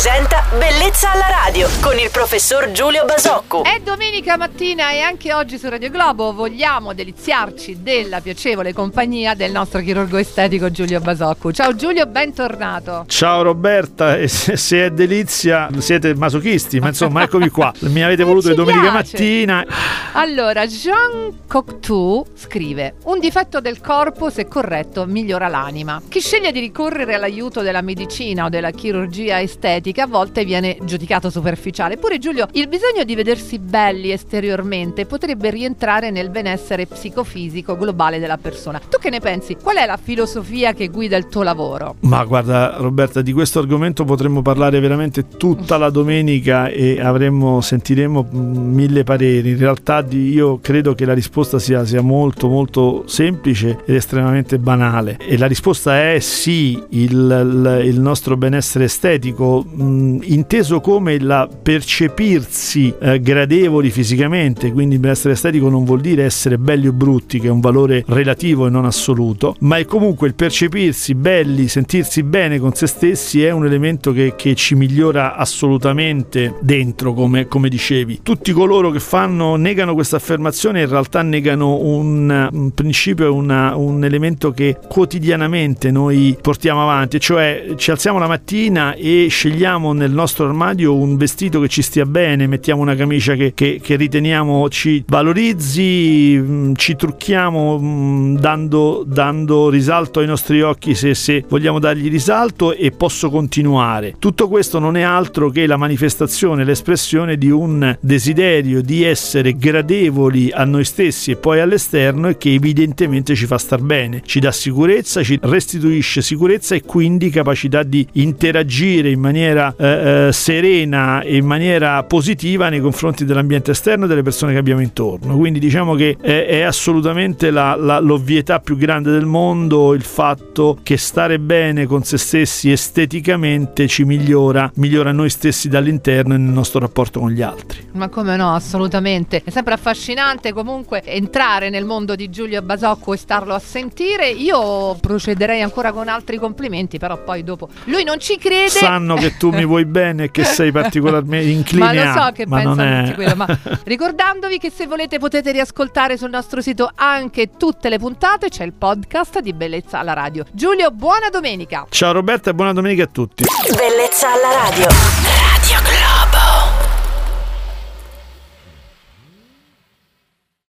presenta Bellezza alla Radio con il professor Giulio Basoccu. È domenica mattina e anche oggi su Radio Globo vogliamo deliziarci della piacevole compagnia del nostro chirurgo estetico Giulio Basoccu. Ciao Giulio, bentornato. Ciao Roberta, e se è delizia siete masochisti, ma insomma eccomi qua, mi avete voluto domenica mattina. Allora, Jean Cocteau scrive: un difetto del corpo, se corretto, migliora l'anima. Chi sceglie di ricorrere all'aiuto della medicina o della chirurgia estetica a volte viene giudicato superficiale. Eppure, Giulio, il bisogno di vedersi belli esteriormente potrebbe rientrare nel benessere psicofisico globale della persona. Tu che ne pensi? Qual è la filosofia che guida il tuo lavoro? Ma guarda Roberta, di questo argomento potremmo parlare veramente tutta la domenica e sentiremo mille pareri. In realtà io credo che la risposta sia molto molto semplice ed estremamente banale, e la risposta è sì. Il nostro benessere estetico, inteso come la percepirsi gradevoli fisicamente, quindi il benessere estetico non vuol dire essere belli o brutti, che è un valore relativo e non assoluto, ma è comunque il percepirsi belli, sentirsi bene con se stessi è un elemento che ci migliora assolutamente dentro, come dicevi. Tutti coloro che negano questa affermazione in realtà negano un principio e un elemento che quotidianamente noi portiamo avanti, cioè ci alziamo la mattina e scegliamo nel nostro armadio un vestito che ci stia bene, mettiamo una camicia che riteniamo ci valorizzi, ci trucchiamo dando risalto ai nostri occhi se vogliamo dargli risalto, e posso continuare. Tutto questo non è altro che la manifestazione, l'espressione di un desiderio di essere gradevoli a noi stessi e poi all'esterno, e che evidentemente ci fa star bene, ci dà sicurezza, ci restituisce sicurezza e quindi capacità di interagire in maniera serena e in maniera positiva nei confronti dell'ambiente esterno e delle persone che abbiamo intorno. Quindi diciamo che è assolutamente l'ovvietà più grande del mondo il fatto che stare bene con se stessi esteticamente ci migliora noi stessi dall'interno e nel nostro rapporto con gli altri. Ma come no, assolutamente. È sempre affascinante comunque entrare nel mondo di Giulio Basoccu e starlo a sentire. Io procederei ancora con altri complimenti, però poi dopo lui non ci crede. Sanno che tu mi vuoi bene e che sei particolarmente incline. Ma lo so che pensano tutti quello, ma ricordandovi che se volete potete riascoltare sul nostro sito anche tutte le puntate, c'è il podcast di Bellezza alla Radio. Giulio, buona domenica. Ciao Roberta e buona domenica a tutti. Bellezza alla Radio.